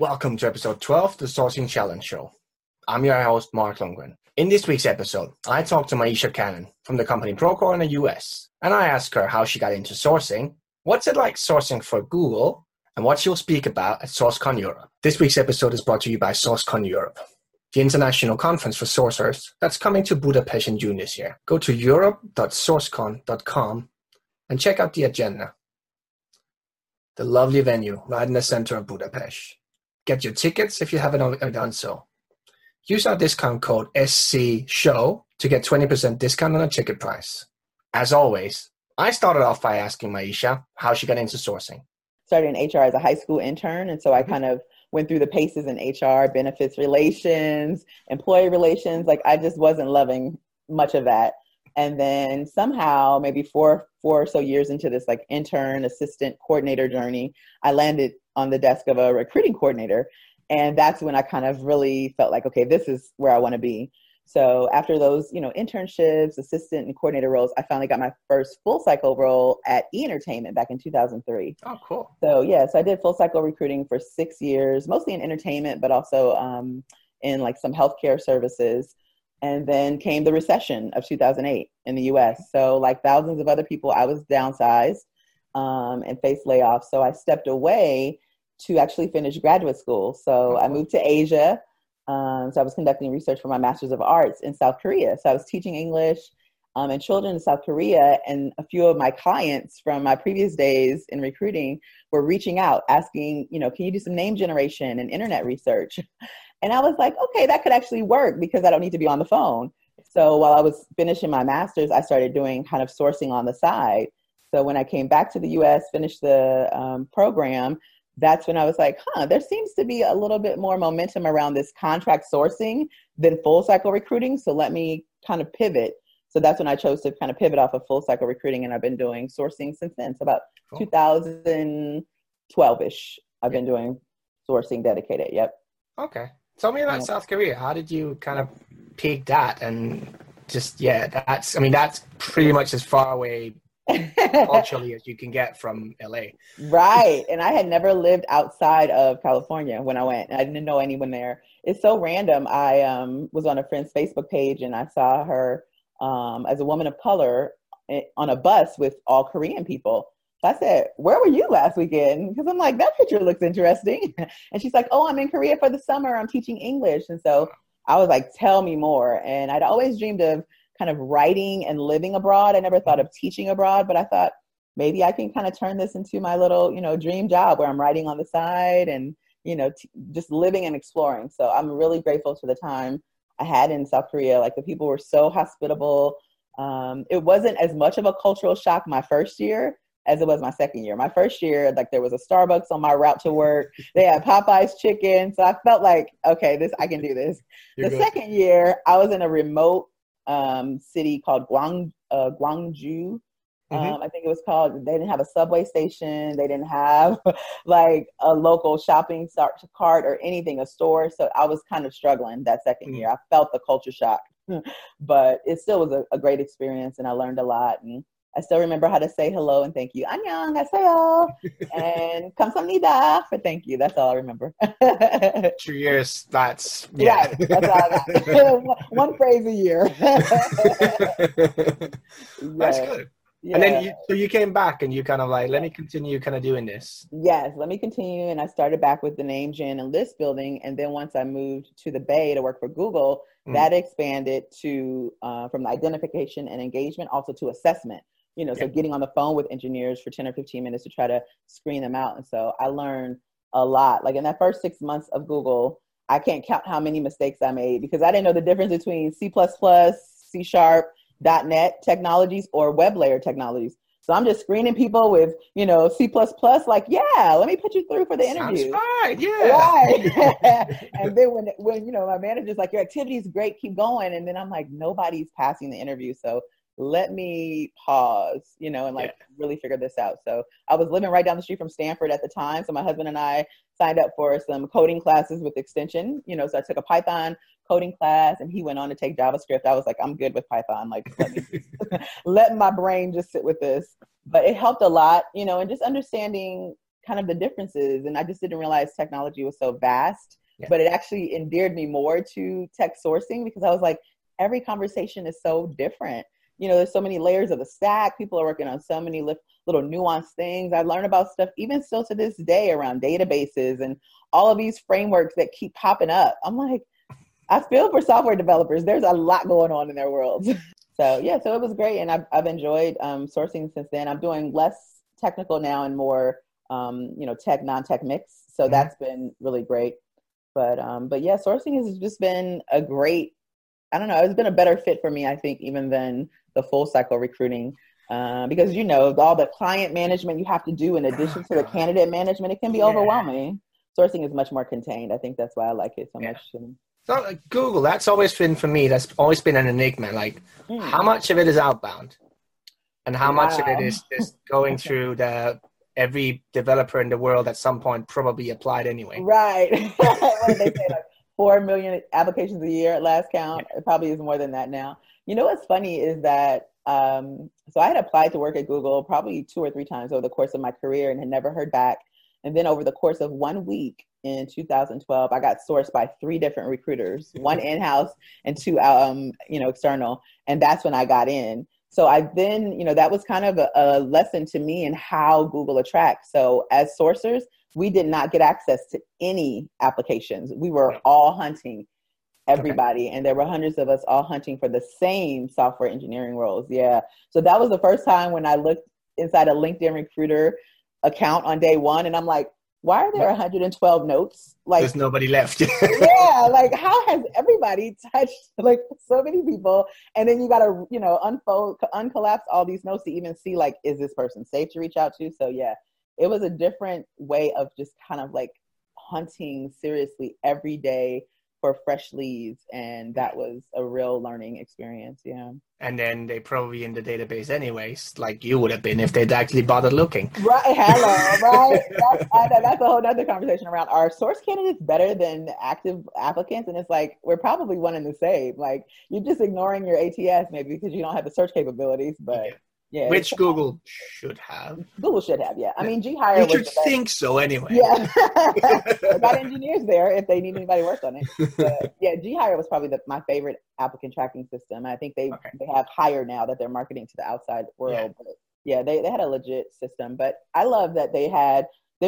Welcome to episode 12, the Sourcing Challenge Show. I'm your host, Mark Lundgren. In this week's episode, I talked to Maisha Cannon from the company Procore in the US, and I asked her how she got into sourcing, what's it like sourcing for Google, and what she'll speak about at SourceCon Europe. This week's episode is brought to you by SourceCon Europe, the international conference for sourcers that's coming to Budapest in June this year. Go to europe.sourcecon.com and check out the agenda. The lovely venue right in the center of Budapest. Get your tickets if you haven't already done so. Use our discount code SCSHOW to get 20% discount on the ticket price. As always, I started off by asking Maisha how she got into sourcing. Started in HR as a high school intern, and so I kind of went through the paces in HR, benefits relations, employee relations. Like, I just wasn't loving much of that. And then somehow, maybe four or so years into this like intern, assistant, coordinator journey, I landed on the desk of a recruiting coordinator. And that's when I kind of really felt like, okay, this is where I want to be. So after those, internships, assistant and coordinator roles, I finally got my first full cycle role at E-Entertainment back in 2003. Oh, cool. So I did full cycle recruiting for 6 years, mostly in entertainment, but also in like some healthcare services. And then came the recession of 2008 in the U.S. So like thousands of other people, I was downsized and faced layoffs. So I stepped away to actually finish graduate school. So I moved to Asia. So I was conducting research for my Master's of Arts in South Korea. So I was teaching English and children in South Korea. And a few of my clients from my previous days in recruiting were reaching out, asking, can you do some name generation and internet research? And I was like, okay, that could actually work because I don't need to be on the phone. So while I was finishing my master's, I started doing kind of sourcing on the side. So when I came back to the U.S., finished the program, that's when I was like, there seems to be a little bit more momentum around this contract sourcing than full cycle recruiting. So let me kind of pivot. So that's when I chose to kind of pivot off of full cycle recruiting. And I've been doing sourcing since then. So about 2012-ish, I've been doing sourcing dedicated. Yep. Okay. Tell me about South Korea. How did you kind of pick that? And just, that's pretty much as far away culturally as you can get from LA. Right. And I had never lived outside of California when I went. I didn't know anyone there. It's so random. I was on a friend's Facebook page and I saw her as a woman of color on a bus with all Korean people. I said, where were you last weekend? Because I'm like, that picture looks interesting. And she's like, oh, I'm in Korea for the summer. I'm teaching English. And so I was like, tell me more. And I'd always dreamed of kind of writing and living abroad. I never thought of teaching abroad, but I thought maybe I can kind of turn this into my little, dream job where I'm writing on the side and, just living and exploring. So I'm really grateful for the time I had in South Korea. Like, the people were so hospitable. It wasn't as much of a cultural shock my first year as it was my second year. My first year, like, there was a Starbucks on my route to work. They had Popeye's chicken. So I felt like, okay, I can do this. Second year, I was in a remote city called Guangzhou. I think it was called. They didn't have a subway station. They didn't have like a local shopping cart or anything, a store. So I was kind of struggling that second year. I felt the culture shock, but it still was a great experience. And I learned a lot. And I still remember how to say hello and thank you. 안녕, 하세요. And 감사합니다 for thank you. That's all I remember. 2 years, that's all I got. One phrase a year. That's good. Yeah. And then you came back and you kind of like, let me continue kind of doing this. Yes, let me continue. And I started back with the name gen and list building. And then once I moved to the Bay to work for Google, that expanded to from the identification and engagement also to assessment. So getting on the phone with engineers for 10 or 15 minutes to try to screen them out. And so I learned a lot. Like, in that first 6 months of Google, I can't count how many mistakes I made because I didn't know the difference between C++, C#, .NET technologies or web layer technologies. So I'm just screening people with, C++, like, let me put you through for the interview. That's right, Right. And then when my manager's like, your activity is great, keep going. And then I'm like, nobody's passing the interview. So let me pause, and really figure this out. So I was living right down the street from Stanford at the time. So my husband and I signed up for some coding classes with Extension. So I took a Python coding class and he went on to take JavaScript. I was like, I'm good with Python. Like, let my brain just sit with this. But it helped a lot, and just understanding kind of the differences. And I just didn't realize technology was so vast, but it actually endeared me more to tech sourcing, because I was like, every conversation is so different. You know, there's so many layers of the stack. People are working on so many little nuanced things. I learned about stuff even still to this day around databases and all of these frameworks that keep popping up. I'm like, I feel for software developers. There's a lot going on in their worlds. So yeah, so it was great. And I've enjoyed sourcing since then. I'm doing less technical now and more, you know, tech, non-tech mix. So that's been really great. But yeah, sourcing has just been a great, I don't know, it's been a better fit for me, I think, even than the full cycle recruiting. Because, you know, all the client management you have to do in addition to the candidate management, it can be overwhelming. Sourcing is much more contained. I think that's why I like it so much. So, like, Google, that's always been, for me, that's always been an enigma. Like, how much of it is outbound? And how much of it is just going through the every developer in the world at some point probably applied anyway. Right. What did they say, like, 4 million applications a year at last count. It probably is more than that now. You know, what's funny is that, so I had applied to work at Google probably 2 or 3 times over the course of my career and had never heard back. And then over the course of 1 week in 2012, I got sourced by 3 different recruiters, 1 in-house and 2, you know, external. And that's when I got in. So I then, you know, that was kind of a lesson to me in how Google attracts. So as sourcers, we did not get access to any applications. We were all hunting everybody. Okay. And there were hundreds of us all hunting for the same software engineering roles. Yeah. So that was the first time when I looked inside a LinkedIn Recruiter account on day one. And I'm like, why are there 112 notes? Like, there's nobody left. Like, how has everybody touched like so many people? And then you got to, you know, uncollapse all these notes to even see, like, is this person safe to reach out to? So yeah. It was a different way of just kind of like hunting seriously every day for fresh leads. And that was a real learning experience. Yeah. And then they probably in the database anyways, like you would have been if they'd actually bothered looking. Right. Hello. Right. That's a whole other conversation around, are source candidates better than active applicants? And it's like, we're probably one and the same. Like, you're just ignoring your ATS maybe because you don't have the search capabilities, but yeah, which Google should have. Google should have, yeah. I mean, G-Hire was the best. You should think so anyway. Yeah. I got engineers there if they need anybody to work on it. But yeah, G-Hire was probably my favorite applicant tracking system. I think they have Hire now that they're marketing to the outside world. Yeah. But yeah, they had a legit system. But I love that they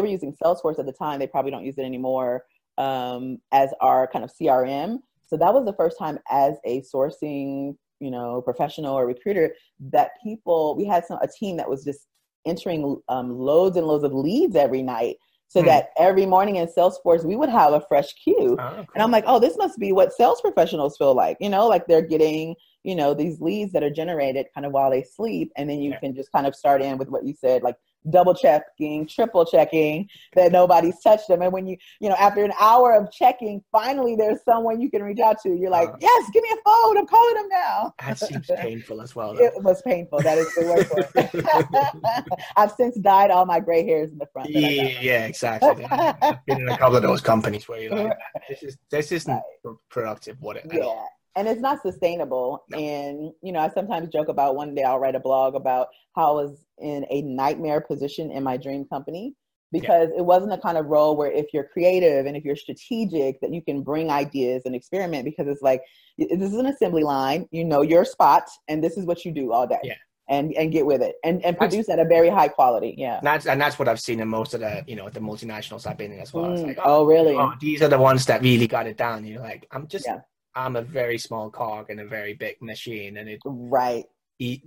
were using Salesforce at the time. They probably don't use it anymore as our kind of CRM. So that was the first time as a sourcing, you know, professional or recruiter, that we had a team that was just entering loads and loads of leads every night, so that every morning in Salesforce, we would have a fresh queue. Oh, okay. And I'm like, oh, this must be what sales professionals feel like, you know, like they're getting, you know, these leads that are generated kind of while they sleep. And then you can just kind of start in with what you said, like double checking, triple checking that nobody's touched them. And when you know, after an hour of checking, finally there's someone you can reach out to. You're like, yes, give me a phone. I'm calling them now. That seems painful as well, though. It was painful. That is the worst one. I've since dyed all my gray hairs in the front. Yeah, exactly. I've been in a couple of those companies where you're like, this isn't productive at all. And it's not sustainable. No. And, you know, I sometimes joke about one day I'll write a blog about how I was in a nightmare position in my dream company, because it wasn't the kind of role where if you're creative and if you're strategic that you can bring ideas and experiment, because it's like, this is an assembly line, you know, your spot, and this is what you do all day. Yeah. And get with it and produce at a very high quality. Yeah. And that's what I've seen in most of the, you know, the multinationals I've been in as well. It's like, oh, really? Oh, these are the ones that really got it down. You're like, I'm a very small cog in a very big machine, and it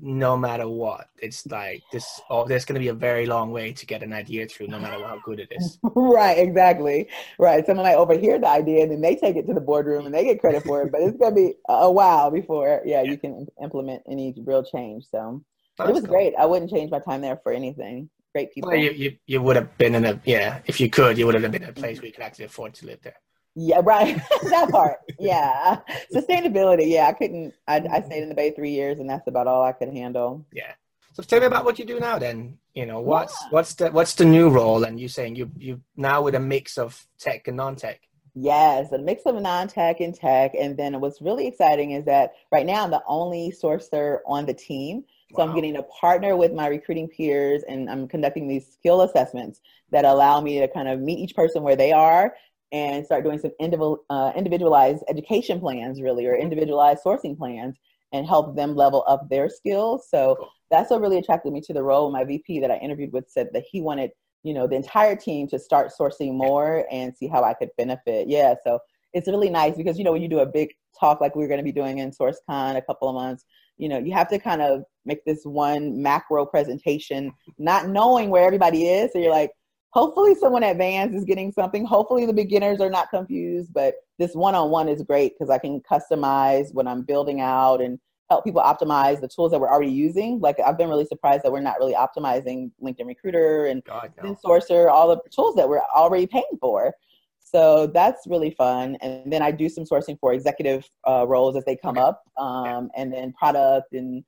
no matter what, it's like this. Oh, there's going to be a very long way to get an idea through, no matter how good it is. Right, exactly. Right. Someone might overhear the idea, and then they take it to the boardroom, and they get credit for it. But it's going to be a while before, you can implement any real change. So it was great. I wouldn't change my time there for anything. Great people. Well, you would have been in if you could, you would have been in a place where you could actually afford to live there. Yeah, right. That part. Yeah. Sustainability. Yeah, I couldn't. I stayed in the Bay 3 years, and that's about all I could handle. Yeah. So tell me about what you do now then. You know, what's the new role? And you're saying you now with a mix of tech and non-tech. Yes, a mix of non-tech and tech. And then what's really exciting is that right now I'm the only sourcer on the team. So I'm getting to partner with my recruiting peers, and I'm conducting these skill assessments that allow me to kind of meet each person where they are and start doing some individualized education plans, really, or individualized sourcing plans, and help them level up their skills. So that's what really attracted me to the role. My VP that I interviewed with said that he wanted, you know, the entire team to start sourcing more and see how I could benefit. Yeah, so it's really nice because, you know, when you do a big talk like we're going to be doing in SourceCon a couple of months, you know, you have to kind of make this one macro presentation, not knowing where everybody is. So you're like, hopefully someone advanced is getting something. Hopefully the beginners are not confused, but this one-on-one is great because I can customize what I'm building out and help people optimize the tools that we're already using. Like, I've been really surprised that we're not really optimizing LinkedIn Recruiter and Sourcer, all the tools that we're already paying for. So that's really fun. And then I do some sourcing for executive roles as they come up, and then product and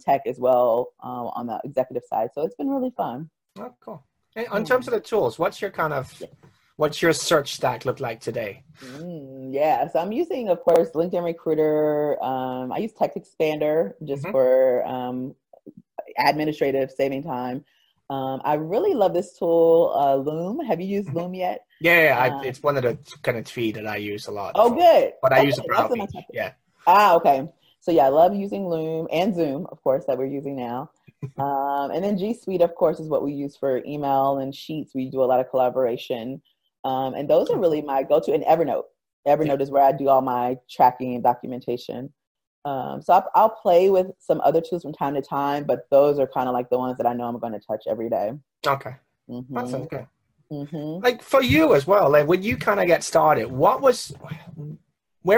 tech as well on the executive side. So it's been really fun. Oh, cool. And in terms of the tools, what's your search stack look like today? So I'm using, of course, LinkedIn Recruiter. I use Text Expander just for administrative saving time. I really love this tool, Loom. Have you used Loom yet? Yeah, it's one of the kind of three that I use a lot. Oh, good. But I use it for outreach. Ah, okay. So yeah, I love using Loom and Zoom, of course, that we're using now. And then G Suite, of course, is what we use for email and sheets. We do a lot of collaboration. And those are really my go-to. And Evernote. Evernote is where I do all my tracking and documentation. So I'll play with some other tools from time to time, but those are kind of like the ones that I know I'm going to touch every day. Okay. That sounds good. Like for you as well, like when you kind of get started, where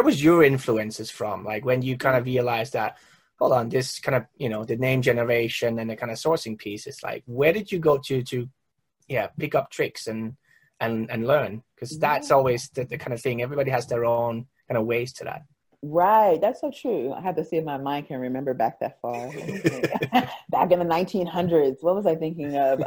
was your influences from? Like when you kind of realized that, hold on, this kind of, you know, the name generation and the kind of sourcing piece, it's like, where did you go to pick up tricks and learn? Because that's always the kind of thing. Everybody has their own kind of ways to that. Right. That's so true. I have to see if my mind can remember back that far. Back in the 1900s, what was I thinking of?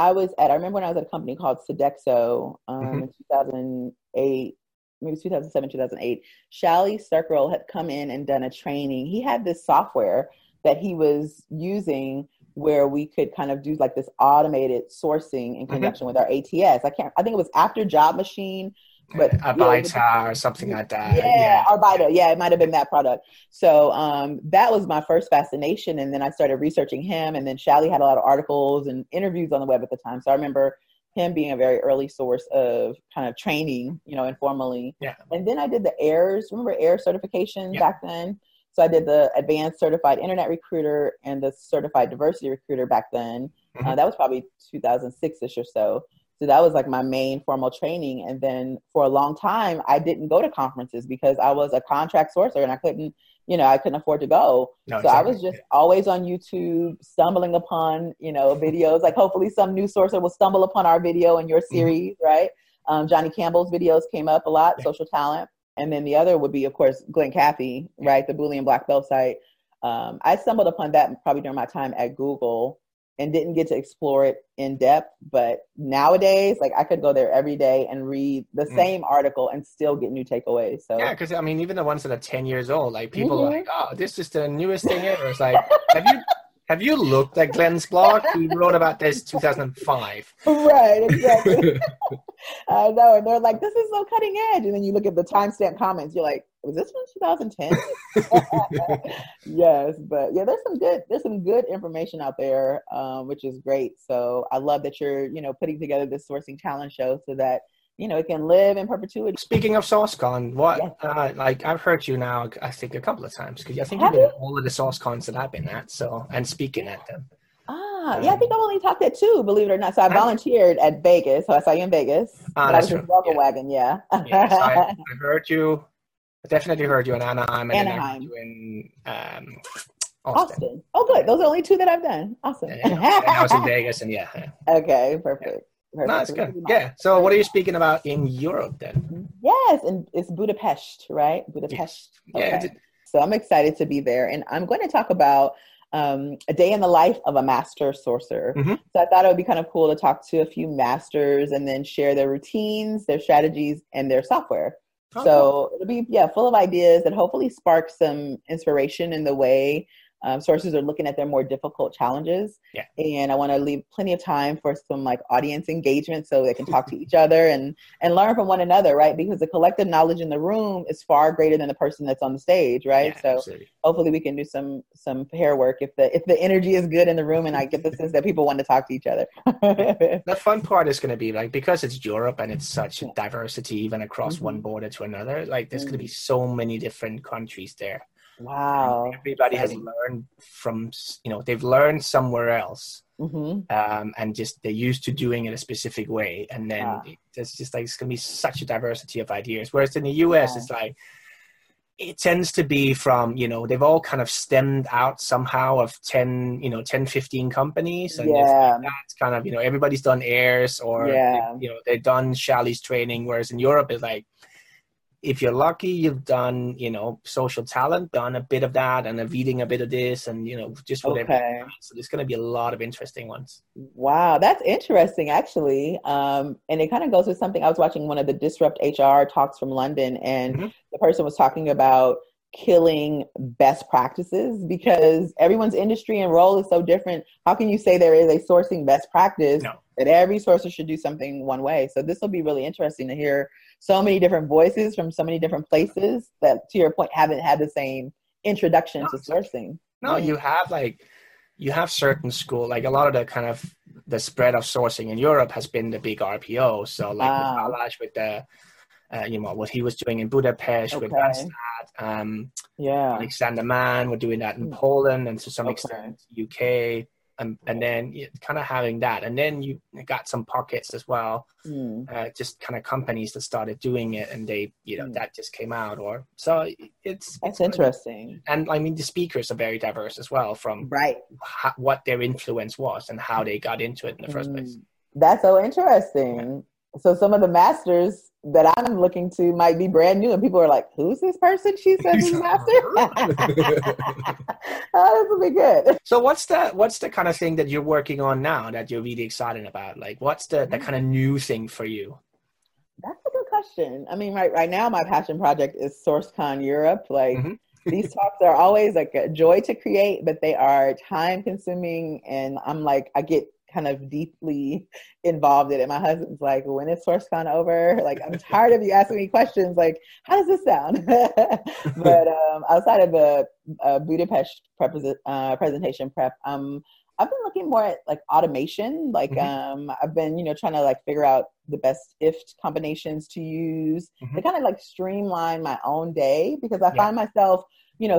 I remember when I was at a company called Sodexo in 2008, maybe 2007, 2008, Shally Starkrell had come in and done a training. He had this software that he was using where we could kind of do like this automated sourcing in conjunction with our ATS. I think it was After Job Machine. But Arbiter or something like that. Yeah, Arbiter. Yeah, it might have been that product. So that was my first fascination. And then I started researching him. And then Shally had a lot of articles and interviews on the web at the time. So I remember him being a very early source of kind of training, you know, informally. Yeah. And then I did the AIRS. Remember AIRS certification back then? So I did the Advanced Certified Internet Recruiter and the Certified Diversity Recruiter back then. That was probably 2006-ish or so. So that was like my main formal training. And then for a long time, I didn't go to conferences because I was a contract sourcer and I couldn't afford to go. I was just always on YouTube stumbling upon, you know, videos. Like hopefully some new sourcer will stumble upon our video in your series, right? Johnny Campbell's videos came up a lot, Social Talent. And then the other would be, of course, Glen Cathy, right? The Boolean Black Belt site. I stumbled upon that probably during my time at Google and didn't get to explore it in depth. But nowadays, like I could go there every day and read the same article and still get new takeaways. So yeah, because I mean, even the ones that are 10 years old, like people are like, oh, this is the newest thing ever. It's like, have you looked at Glenn's blog? He wrote about this 2005. Right, exactly. I know, and they're like, this is so cutting edge. And then you look at the timestamp comments, you're like, was this from 2010? Yes, but yeah, there's some good information out there, which is great. So I love that you're, you know, putting together this sourcing challenge show so that, you know, it can live in perpetuity. Speaking of SourceCon, like I've heard you now, I think a couple of times, because I think you've been at all of the SourceCons that I've been at, so, and speaking at them. I think I've only talked at two, believe it or not. So I volunteered at Vegas. So I saw you in Vegas. That's true. Wagon, yeah. Yeah, so I heard you. I definitely heard you in Anaheim. And then I heard you in Austin. Oh, good. Those are only two that I've done. Awesome. And I was in Vegas, and okay, perfect. No, it's good. Yeah. So what are you speaking about in Europe then? Yes, and it's Budapest, right? Budapest. Yeah. Okay. So I'm excited to be there, and I'm going to talk about a day in the life of a master sourcer. So I thought it would be kind of cool to talk to a few masters and then share their routines, their strategies, and their software. Okay. So it'll be, full of ideas that hopefully spark some inspiration in the way sources are looking at their more difficult challenges. Yeah. And I want to leave plenty of time for some like audience engagement so they can talk to each other and learn from one another, right? Because the collective knowledge in the room is far greater than the person that's on the stage, right? Yeah, so absolutely. Hopefully we can do some pair work if the energy is good in the room, and I get the sense that people want to talk to each other. The fun part is going to be like, because it's Europe and it's such diversity even across one border to another, like there's going to be so many different countries there. Wow. And everybody has learned from, they've learned somewhere else. Mm-hmm. And just they're used to doing it a specific way. And then it's just like, it's going to be such a diversity of ideas. Whereas in the US, it's like, it tends to be from, they've all kind of stemmed out somehow of 10, 15 companies. And that's kind of, everybody's done AIRS or, they've done Shally's training. Whereas in Europe, it's like, if you're lucky, you've done, Social Talent, done a bit of that and of eating a bit of this and, just whatever. Okay. So there's going to be a lot of interesting ones. Wow. That's interesting, actually. And it kind of goes with something. I was watching one of the Disrupt HR talks from London, and the person was talking about killing best practices because everyone's industry and role is so different. How can you say there is a sourcing best practice? No. That every sourcer should do something one way. So this will be really interesting to hear so many different voices from so many different places that, to your point, haven't had the same introduction to sourcing. No, you have certain school, like a lot of the kind of the spread of sourcing in Europe has been the big RPO. So like with the what he was doing in Budapest with that. Alexander Mann, we're doing that in Poland and to some extent UK. And then kind of having that. And then you got some pockets as well, just kind of companies that started doing it and they, that just came out. Or so it's interesting. And I mean, the speakers are very diverse as well from what their influence was and how they got into it in the first place. That's so interesting. So some of the masters that I'm looking to might be brand new and people are like, who's this person? She said she's a master. Oh, this will be good. So what's the kind of thing that you're working on now that you're really excited about? Like what's the kind of new thing for you? That's a good question. I mean, right now my passion project is SourceCon Europe. Like these talks are always like a joy to create, but they are time consuming. And I'm like, I get kind of deeply involved in it. My husband's like, when is SourceCon over? Like, I'm tired of you asking me questions. Like, how does this sound? But outside of the Budapest presentation prep, I've been looking more at like automation. Like I've been, trying to like figure out the best IFT combinations to use to kind of like streamline my own day, because I find myself,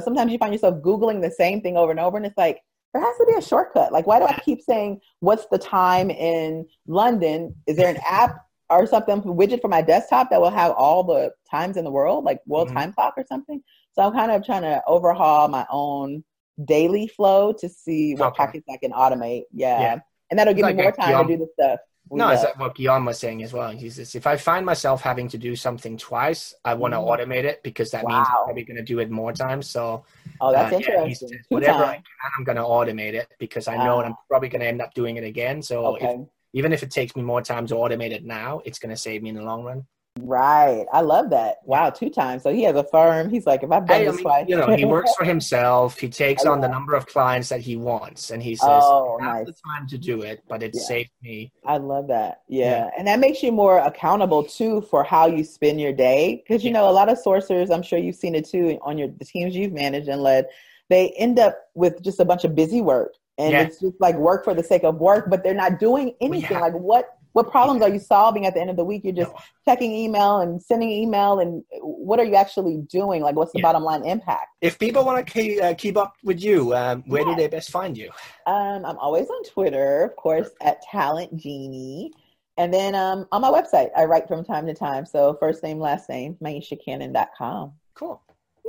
sometimes you find yourself Googling the same thing over and over. And it's like, there has to be a shortcut. Like, why do I keep saying, what's the time in London? Is there an app or something, widget for my desktop that will have all the times in the world, like world time clock or something? So I'm kind of trying to overhaul my own daily flow to see what pockets I can automate. Yeah. And that'll give me more time to do the stuff. It's like what Guillaume was saying as well. He says, if I find myself having to do something twice, I want to automate it because that means I'm probably going to do it more times. So, that's interesting. Says, whatever I can, I'm going to automate it because I know I'm probably going to end up doing it again. So even if it takes me more time to automate it now, it's going to save me in the long run. Right. I love that. Wow. 2 times. So he has a firm. He's like, if I've done this twice. He works for himself. He takes on the number of clients that he wants. And he says, I have the time to do it, but it saved me. I love that. Yeah. And that makes you more accountable too for how you spend your day. Because, a lot of sourcers, I'm sure you've seen it too on the teams you've managed and led, they end up with just a bunch of busy work. And it's just like work for the sake of work, but they're not doing anything. Like What problems are you solving at the end of the week? You're just checking email and sending email, and what are you actually doing? Like, what's the bottom line impact? If people want to keep up with you, where do they best find you? I'm always on Twitter, of course, at Talent Genie. And then on my website, I write from time to time. So first name, last name, MaishaCannon.com. Cool.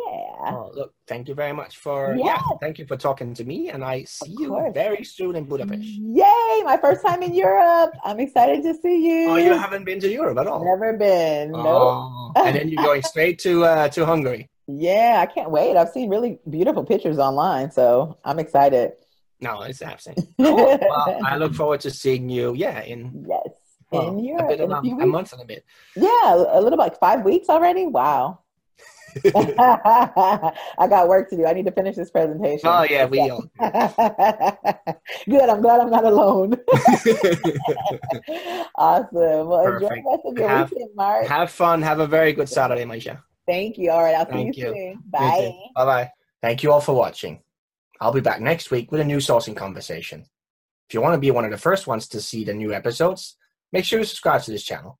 Yeah. Oh, look, thank you very much for thank you for talking to me, and I see you very soon in Budapest. Yay, my first time in Europe. I'm excited to see you. Oh, you haven't been to Europe at all? Never been. No. And then you're going straight to Hungary. Yeah, I can't wait. I've seen really beautiful pictures online, so I'm excited. No, it's absolutely cool. Well, I look forward to seeing you in Well, and you're a month and a bit. Yeah, a little like 5 weeks already. Wow. I got work to do. I need to finish this presentation. Oh yeah, we all. Good. I'm glad I'm not alone. Awesome. Well, perfect. Enjoy the rest of your weekend, Mark. Have fun. Have a very good Saturday, Maisha. Thank you. All right. I'll see you soon. Bye. Bye bye. Thank you all for watching. I'll be back next week with a new sourcing conversation. If you want to be one of the first ones to see the new episodes, make sure you subscribe to this channel.